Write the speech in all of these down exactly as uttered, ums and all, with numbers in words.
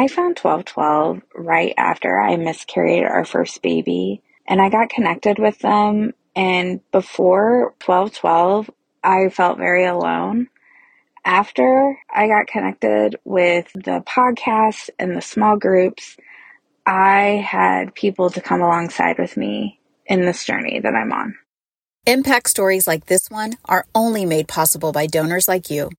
I found twelve twelve right after I miscarried our first baby, and I got connected with them. And before twelve twelve, I felt very alone. After I got connected with the podcast and the small groups, I had people to come alongside with me in this journey that I'm on. Impact stories like this one are only made possible by donors like you.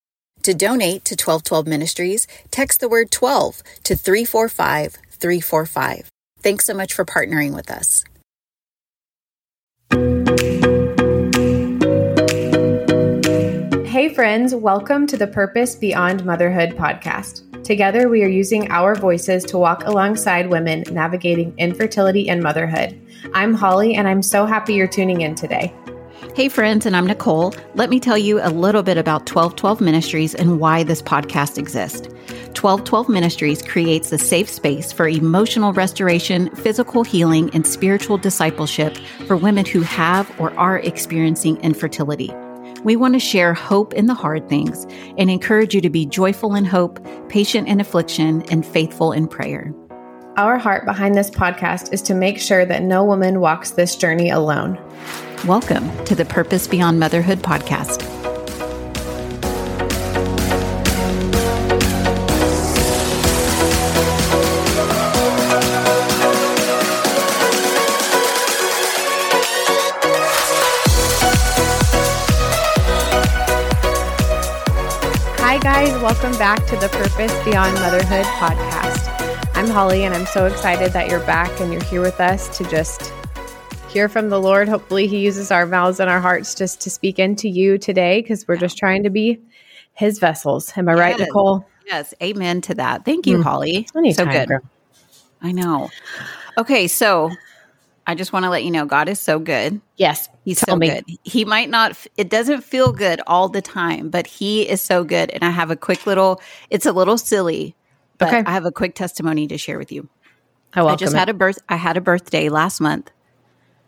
To donate to twelve twelve Ministries, text the word twelve to three four five three four five. Thanks so much for partnering with us. Hey friends, welcome to the Purpose Beyond Motherhood podcast. Together, we are using our voices to walk alongside women navigating infertility and motherhood. I'm Holly, and I'm so happy you're tuning in today. Hey friends, and I'm Nicole. Let me tell you a little bit about twelve twelve Ministries and why this podcast exists. twelve twelve Ministries creates a safe space for emotional restoration, physical healing, and spiritual discipleship for women who have or are experiencing infertility. We want to share hope in the hard things and encourage you to be joyful in hope, patient in affliction, and faithful in prayer. Our heart behind this podcast is to make sure that no woman walks this journey alone. Welcome to the Purpose Beyond Motherhood podcast. Hi guys, welcome back to the Purpose Beyond Motherhood podcast. I'm Holly, and I'm so excited that you're back and you're here with us to just hear from the Lord. Hopefully he uses our mouths and our hearts just to speak into you today, because we're just trying to be his vessels. Am I yes. right, Nicole? Yes. Amen to that. Thank you, mm. Holly. Anytime, so good. Girl. I know. Okay. So I just want to let you know, God is so good. Yes. He's so me. good. He might not, it doesn't feel good all the time, but he is so good. And I have a quick little, it's a little silly, but okay. I have a quick testimony to share with you. I, I just it. had a birth. I had a birthday last month,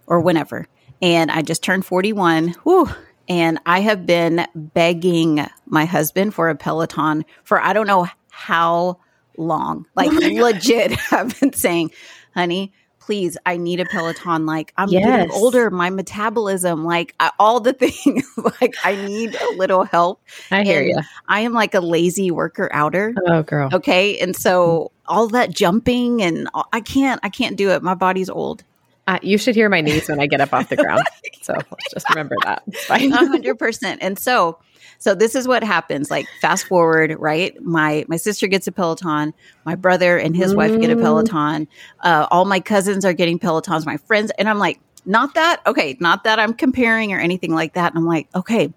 or whenever, and I just turned forty-one. Whew, and I have been begging my husband for a Peloton for I don't know how long. Like oh legit, I've been saying, "Honey, please, I need a Peloton. Like I'm yes. getting older, my metabolism, like I, all the things, like I need a little help." I hear and you. I am like a lazy worker outer. Oh girl. Okay. And so all that jumping and all, I can't, I can't do it. My body's old. Uh, you should hear my knees when I get up off the ground. So let's just remember that. It's fine. one hundred percent. And so, so this is what happens. Like fast forward, right? My, my sister gets a Peloton. My brother and his mm. wife get a Peloton. Uh, all my cousins are getting Pelotons, my friends. And I'm like, not that. Okay. Not that I'm comparing or anything like that. And I'm like, okay,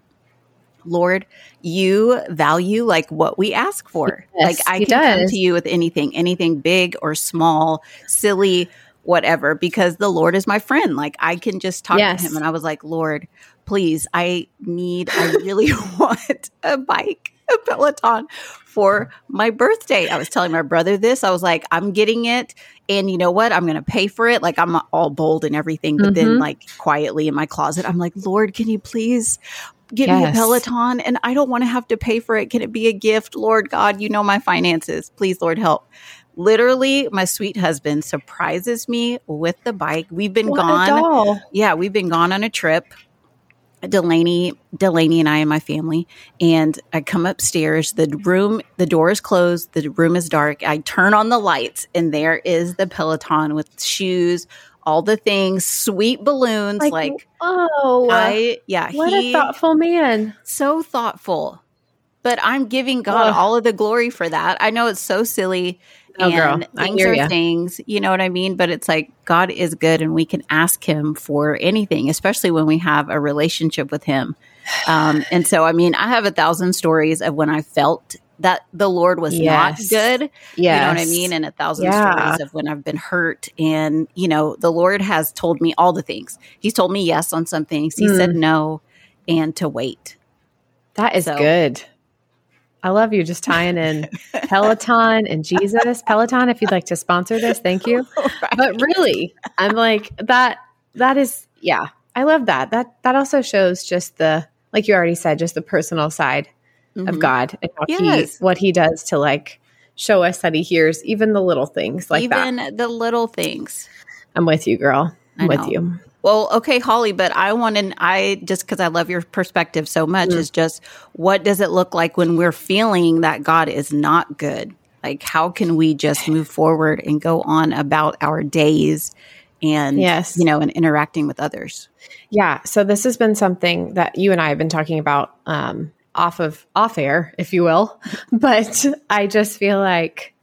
Lord, you value like what we ask for. Yes, like I can does. come to you with anything, anything big or small, silly, whatever, because the Lord is my friend. Like I can just talk yes. to him. And I was like, Lord, please, I need, I really want a bike, a Peloton for my birthday. I was telling my brother this, I was like, I'm getting it. And you know what? I'm going to pay for it. Like I'm all bold and everything, but mm-hmm. then like quietly in my closet, I'm like, Lord, can you please get yes. me a Peloton? And I don't want to have to pay for it. Can it be a gift? Lord God, you know, my finances, please, Lord, help. Literally, my sweet husband surprises me with the bike. We've been what gone. Yeah, we've been gone on a trip. Delaney, Delaney and I and my family. And I come upstairs. The room, the door is closed. The room is dark. I turn on the lights, and there is the Peloton with shoes, all the things, sweet balloons. Like, like oh, I, yeah. What he, a thoughtful man. So thoughtful. But I'm giving God Ugh. all of the glory for that. I know it's so silly. Oh, and girl. things are you. things, you know what I mean? But it's like, God is good and we can ask him for anything, especially when we have a relationship with him. Um, and so, I mean, I have a thousand stories of when I felt that the Lord was yes. not good. Yes. You know what I mean? And a thousand yeah. stories of when I've been hurt. And, you know, the Lord has told me all the things. He's told me yes on some things. He mm. said no and to wait. That is so good. I love you just tying in Peloton and Jesus. Peloton, if you'd like to sponsor this, thank you. Right. But really, I'm like, that. that is, yeah, I love that. That that also shows just the, like you already said, just the personal side mm-hmm. of God and how yes. he, what he does to like show us that he hears even the little things like even that. Even the little things. I'm with you, girl. I'm with you. Well, okay, Holly, but I want to, I just, because I love your perspective so much, mm. is just what does it look like when we're feeling that God is not good? Like, how can we just move forward and go on about our days and, yes. you know, and interacting with others? Yeah. So this has been something that you and I have been talking about um, off of off air, if you will. But I just feel like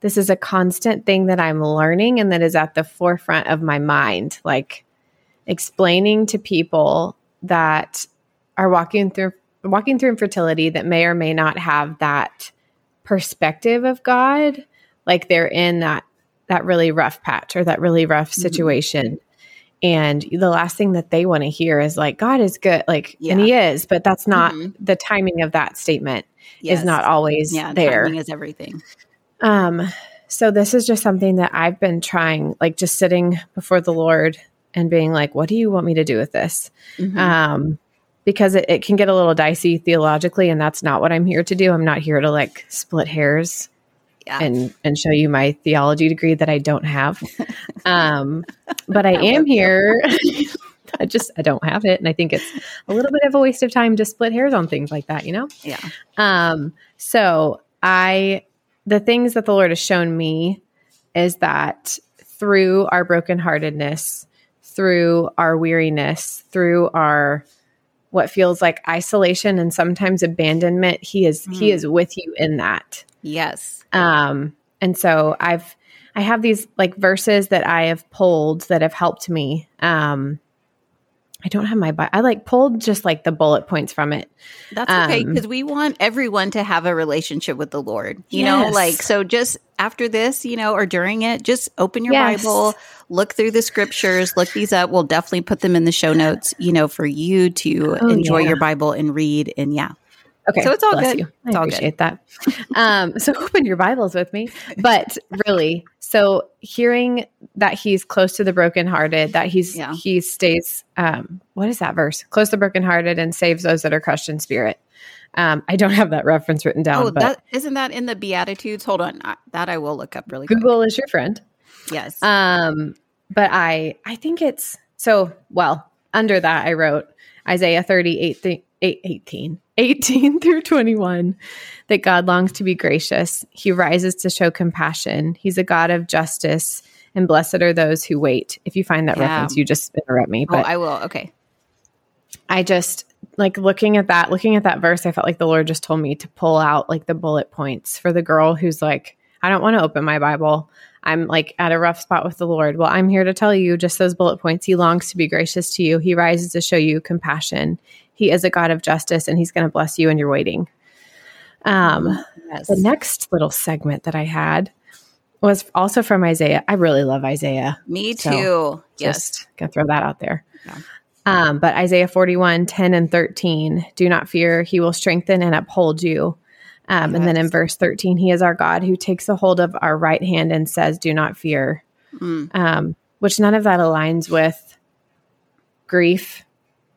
this is a constant thing that I'm learning and that is at the forefront of my mind. Like, explaining to people that are walking through walking through infertility that may or may not have that perspective of God, like they're in that that really rough patch or that really rough situation. Mm-hmm. And the last thing that they want to hear is like, God is good, like, yeah. and he is, but that's not mm-hmm. the timing of that statement yes. is not always yeah, there. Timing is everything. Um, so this is just something that I've been trying, like just sitting before the Lord and being like, what do you want me to do with this? Mm-hmm. Um, because it, it can get a little dicey theologically, and that's not what I'm here to do. I'm not here to like split hairs yeah. and, and show you my theology degree that I don't have. Um, but I, I am here. I just, I don't have it. And I think it's a little bit of a waste of time to split hairs on things like that, you know? Yeah. Um, so I, the things that the Lord has shown me is that through our brokenheartedness, through our weariness, through our what feels like isolation and sometimes abandonment, he is mm. he is with you in that. Yes. Um, and so I've I have these like verses that I have pulled that have helped me. Um, I don't have my Bible. I like pulled just like the bullet points from it. That's okay, because um, we want everyone to have a relationship with the Lord. You yes. know, like, so just after this, you know, or during it, just open your yes. Bible, look through the scriptures, look these up. We'll definitely put them in the show notes, you know, for you to oh, enjoy yeah. your Bible and read. And yeah. Okay. So it's all Bless good. You. It's I all appreciate good. That. Um, so open your Bibles with me. But really, so hearing that he's close to the brokenhearted, that he's yeah. he stays, um, what is that verse? Close to the brokenhearted and saves those that are crushed in spirit. Um, I don't have that reference written down. Oh, but that, isn't that in the Beatitudes? Hold on. I, that I will look up really quick. Google is your friend. Yes. Um, but I I think it's, so, well, under that I wrote Isaiah thirty-eight, th- eight, eighteen. eighteen through twenty-one, that God longs to be gracious. He rises to show compassion. He's a God of justice, and blessed are those who wait. If you find that yeah. reference, you just interrupt me. But oh, I will. Okay. I just like looking at that, looking at that verse, I felt like the Lord just told me to pull out like the bullet points for the girl who's like, I don't want to open my Bible. I'm like at a rough spot with the Lord. Well, I'm here to tell you just those bullet points. He longs to be gracious to you. He rises to show you compassion. He is a God of justice, and he's going to bless you, and you're waiting. Um, yes. The next little segment that I had was also from Isaiah. I really love Isaiah. Me too. So yes. Just going to throw that out there. Yeah. Um, but Isaiah forty-one, ten and thirteen, do not fear. He will strengthen and uphold you. Um, yes. And then in verse thirteen, he is our God who takes a hold of our right hand and says, do not fear, mm. um, which none of that aligns with grief.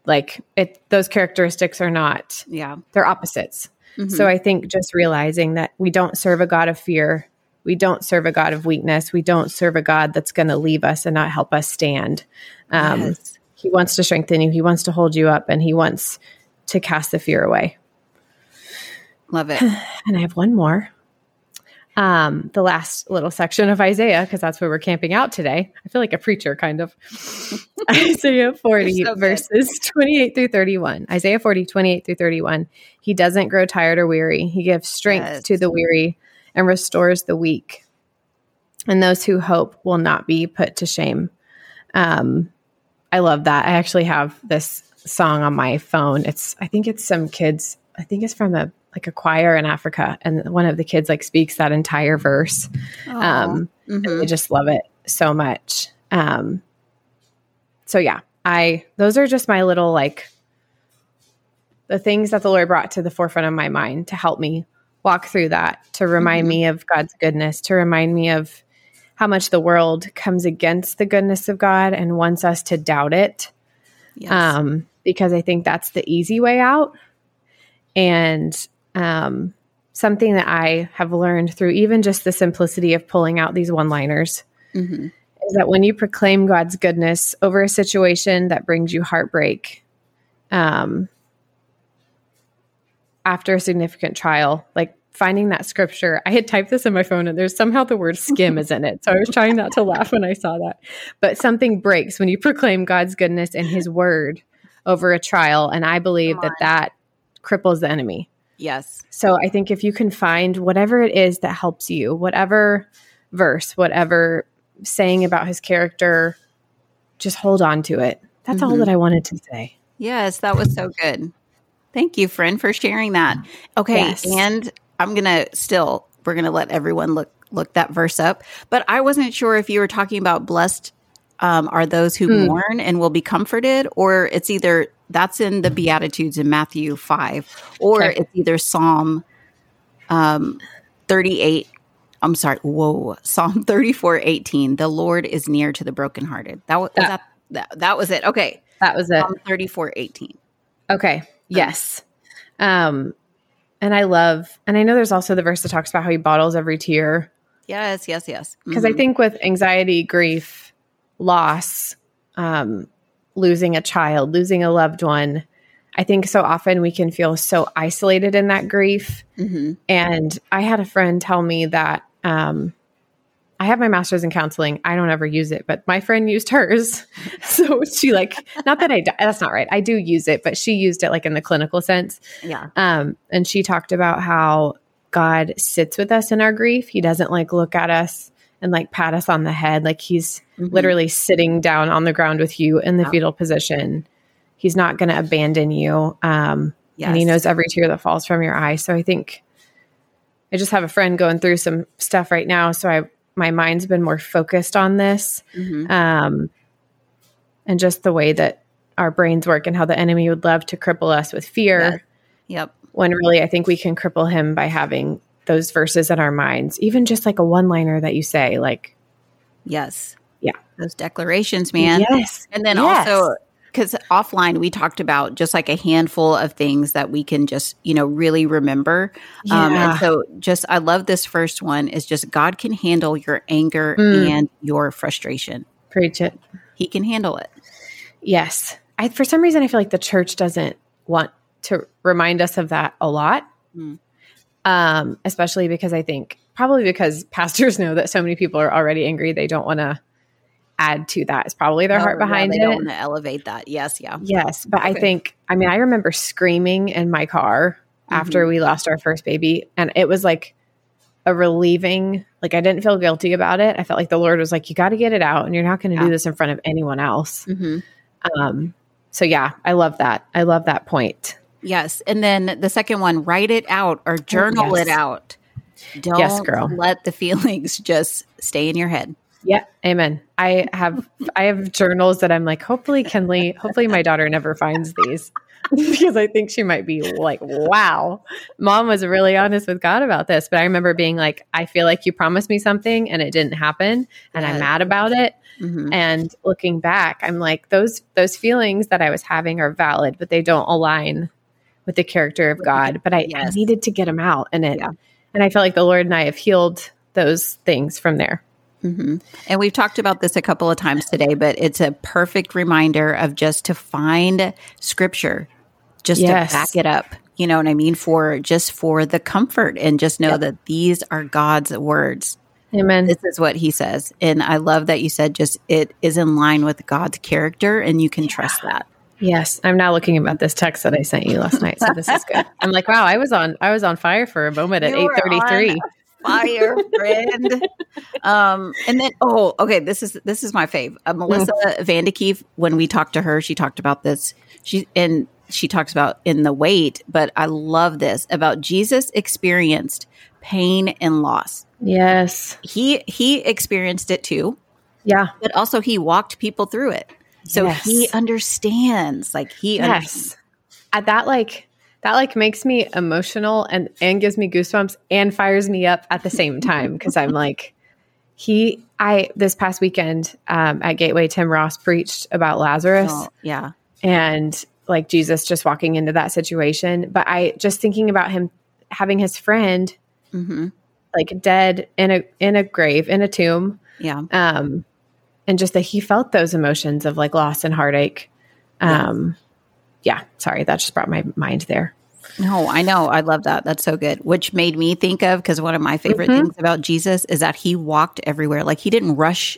Like it, those characteristics are not, yeah, they're opposites. Mm-hmm. So I think just realizing that we don't serve a God of fear. We don't serve a God of weakness. We don't serve a God that's going to leave us and not help us stand. Um, yes. He wants to strengthen you. He wants to hold you up, and he wants to cast the fear away. Love it. And I have one more. Um, the last little section of Isaiah, because that's where we're camping out today. I feel like a preacher, kind of. Isaiah forty, so verses twenty-eight through thirty-one. Isaiah forty, twenty-eight through thirty-one. He doesn't grow tired or weary. He gives strength yes. to the weary and restores the weak. And those who hope will not be put to shame. Um, I love that. I actually have this song on my phone. It's, I think it's some kids, I think it's from a like a choir in Africa. And one of the kids like speaks that entire verse. Aww. Um, mm-hmm. and I just love it so much. Um, so yeah, I, those are just my little, like the things that the Lord brought to the forefront of my mind to help me walk through that, to remind mm-hmm. me of God's goodness, to remind me of how much the world comes against the goodness of God and wants us to doubt it. Yes. Um, because I think that's the easy way out. And, Um, something that I have learned through even just the simplicity of pulling out these one-liners mm-hmm. is that when you proclaim God's goodness over a situation that brings you heartbreak, um, after a significant trial, like finding that scripture, I had typed this in my phone and there's somehow the word skim is in it. So I was trying not to laugh when I saw that, but something breaks when you proclaim God's goodness and his word over a trial. And I believe that that cripples the enemy. Yes. So I think if you can find whatever it is that helps you, whatever verse, whatever saying about his character, just hold on to it. That's mm-hmm. all that I wanted to say. Yes. That was so good. Thank you, friend, for sharing that. Okay. Yes. And I'm going to still, we're going to let everyone look, look that verse up, but I wasn't sure if you were talking about blessed um, are those who mm. mourn and will be comforted, or it's either that's in the Beatitudes in Matthew five, or okay. it's either Psalm um, thirty-eight. I'm sorry. Whoa. Psalm thirty-four eighteen. The Lord is near to the brokenhearted. That was, yeah. that, that, that was it. Okay. That was it. Psalm thirty-four eighteen. Okay. Yes. Um, and I love, and I know there's also the verse that talks about how he bottles every tear. Yes, yes, yes. Because mm-hmm. I think with anxiety, grief, loss, um, losing a child, losing a loved one, I think so often we can feel so isolated in that grief. Mm-hmm. And I had a friend tell me that um, I have my master's in counseling. I don't ever use it, but my friend used hers. So she like, not that I, that's not right. I do use it, but she used it like in the clinical sense. Yeah. Um, and she talked about how God sits with us in our grief. He doesn't like look at us and like pat us on the head. Like he's mm-hmm. literally sitting down on the ground with you in the wow. fetal position. He's not going to abandon you. Um, yes. And he knows every tear that falls from your eye. So I think I just have a friend going through some stuff right now. So I, my mind's been more focused on this mm-hmm. um, and just the way that our brains work and how the enemy would love to cripple us with fear. Yeah. Yep. When really I think we can cripple him by having those verses in our minds, even just like a one-liner that you say, like, yes. Yeah. Those declarations, man. Yes. And then yes. also, because offline we talked about just like a handful of things that we can just, you know, really remember. Yeah. Um, and so just, I love this first one is just God can handle your anger mm. and your frustration. Preach it. He can handle it. Yes. I, for some reason, I feel like the church doesn't want to remind us of that a lot. Mm. Um, especially because I think probably because pastors know that so many people are already angry. They don't want to add to that. It's probably their oh, heart behind yeah, they it. They don't want to elevate that. Yes. Yeah. Yes. But okay. I think, I mean, I remember screaming in my car mm-hmm. after we lost our first baby, and it was like a relieving, like I didn't feel guilty about it. I felt like the Lord was like, you got to get it out and you're not going to yeah. do this in front of anyone else. Mm-hmm. Um, so yeah, I love that. I love that point. Yes. And then the second one, write it out or journal oh, yes. it out. Don't yes, girl. let the feelings just stay in your head. Yeah. Amen. I have, I have journals that I'm like, hopefully Kenley, hopefully my daughter never finds these because I think she might be like, wow, mom was really honest with God about this. But I remember being like, I feel like you promised me something and it didn't happen and yeah. I'm mad about it. Mm-hmm. And looking back, I'm like, those, those feelings that I was having are valid, but they don't align with the character of God, but I yes. needed to get them out. And it, yeah. and I feel like the Lord and I have healed those things from there. Mm-hmm. And we've talked about this a couple of times today, but it's a perfect reminder of just to find scripture, just yes. to back it up. You know what I mean? For just for the comfort and just know yep. that these are God's words. Amen. This is what he says. And I love that you said just, it is in line with God's character and you can yeah. trust that. Yes. I'm now looking about this text that I sent you last night. So this is good. I'm like, wow, I was on, I was on fire for a moment at eight thirty-three. Fire, friend. um, and then, oh, okay. This is, this is my fave. Uh, Melissa Vandekeef, when we talked to her, she talked about this. She, and she talks about in the wait, but I love this about Jesus experienced pain and loss. Yes. He, he experienced it too. Yeah. But also he walked people through it. So yes. he understands, like he, yes. understands. At that, like, that like makes me emotional and, and gives me goosebumps and fires me up at the same time. Cause I'm like, he, I, this past weekend, um, at Gateway, Tim Ross preached about Lazarus. Oh, yeah. And like Jesus just walking into that situation. But I just thinking about him having his friend mm-hmm. like dead in a, in a grave, in a tomb. Yeah. Um, and just that he felt those emotions of like loss and heartache. Um, yeah. yeah. Sorry. That just brought my mind there. No, I know. I love that. That's so good. Which made me think of, because one of my favorite mm-hmm. things about Jesus is that he walked everywhere. Like he didn't rush.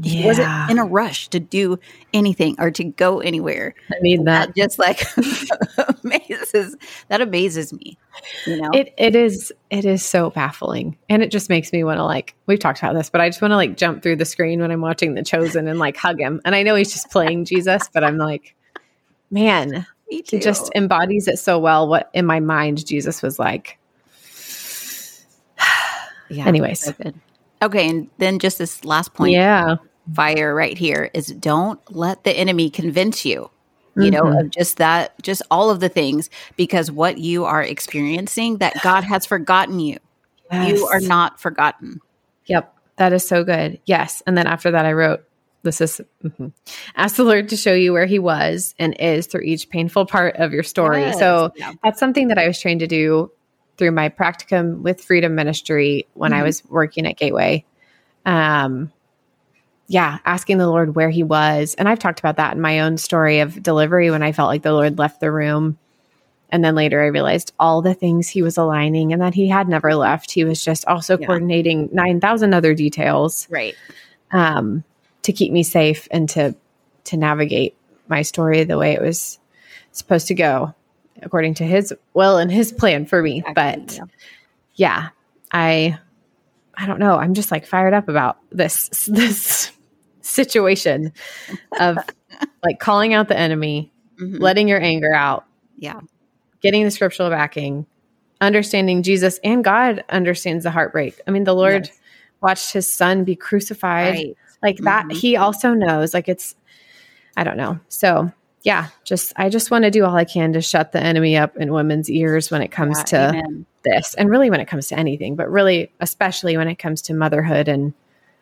Yeah. He wasn't in a rush to do anything or to go anywhere. I mean, that, that just like amazes, that amazes me. You know, it it is, it is so baffling. And it just makes me want to like, we've talked about this, but I just want to like jump through the screen when I'm watching The Chosen and like hug him. And I know he's just playing Jesus, but I'm like, man, he just embodies it so well. What in my mind, Jesus was like, yeah, anyways. So good. Okay. And then just this last point, yeah, fire right here is don't let the enemy convince you, you mm-hmm. know, of just that, just all of the things, because what you are experiencing that God has forgotten you, yes. you are not forgotten. Yep. That is so good. Yes. And then after that, I wrote, this is, mm-hmm. ask the Lord to show you where he was and is through each painful part of your story. Yes. So yeah. that's something that I was trained to do through my practicum with Freedom Ministry when mm-hmm. I was working at Gateway. Um, yeah, asking the Lord where he was. And I've talked about that in my own story of delivery when I felt like the Lord left the room. And then later I realized all the things he was aligning and that he had never left. He was just also yeah. coordinating nine thousand other details. Right. Um, to keep me safe and to, to navigate my story the way it was supposed to go, according to his will and his plan for me. But yeah, I, I don't know. I'm just like fired up about this, this situation of like calling out the enemy, mm-hmm. letting your anger out. Yeah. Getting the scriptural backing, understanding Jesus and God understands the heartbreak. I mean, the Lord yes. watched his son be crucified right. like that. Mm-hmm. He also knows like it's, I don't know. So yeah, just I just want to do all I can to shut the enemy up in women's ears when it comes yeah, to amen. This, and really when it comes to anything, but really especially when it comes to motherhood and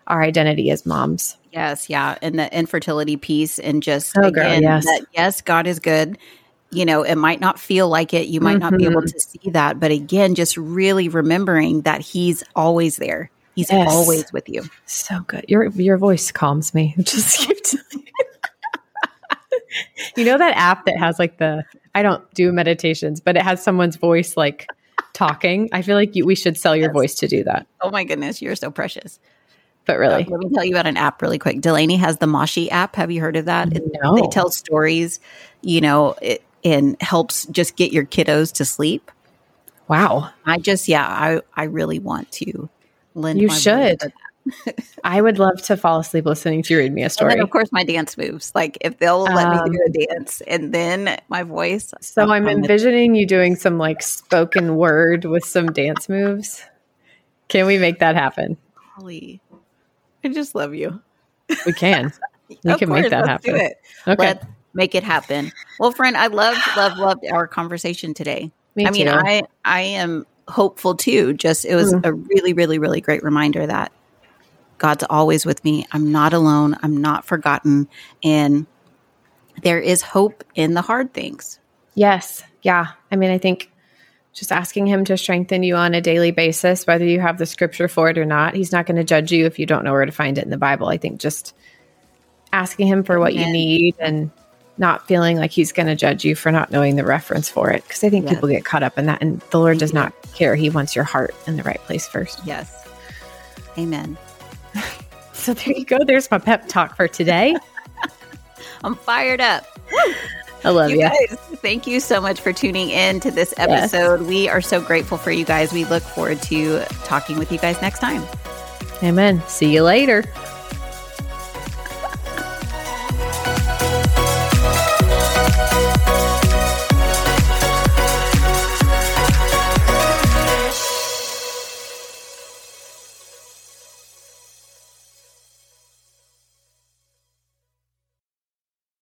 our identity as moms. Yes, yeah, and the infertility piece, and just oh, again, girl, yes. that yes, God is good. You know, it might not feel like it. You might mm-hmm. not be able to see that, but again, just really remembering that He's always there. He's yes. always with you. So good. Your your voice calms me. Just keep telling you. You know that app that has like the, I don't do meditations, but it has someone's voice like talking. I feel like you, we should sell your yes. voice to do that. Oh my goodness. You're so precious. But really. So, let me tell you about an app really quick. Delaney has the Moshi app. Have you heard of that? No. They tell stories, you know, it, and helps just get your kiddos to sleep. Wow. I just, yeah, I, I really want to lend you my should. I would love to fall asleep listening to you read me a story. And then, of course, my dance moves. Like if they'll let um, me do a dance, and then my voice. So I'm, I'm envisioning you doing some like spoken word with some dance moves. Can we make that happen? Holly, I just love you. We can. We can course, make that happen. Let's do it. Okay, let's make it happen. Well, friend, I loved, loved, loved our conversation today. Me I too. mean, I, I am hopeful too. Just it was mm. a really, really, really great reminder that God's always with me. I'm not alone. I'm not forgotten. And there is hope in the hard things. Yes. Yeah. I mean, I think just asking him to strengthen you on a daily basis, whether you have the scripture for it or not, he's not going to judge you if you don't know where to find it in the Bible. I think just asking him for Amen. What you need and not feeling like he's going to judge you for not knowing the reference for it. Because I think yes. people get caught up in that, and the Lord does not care. He wants your heart in the right place first. Yes. Amen. So there you go. There's my pep talk for today. I'm fired up. I love you. Ya. Guys, thank you so much for tuning in to this episode. Yes. We are so grateful for you guys. We look forward to talking with you guys next time. Amen. See you later.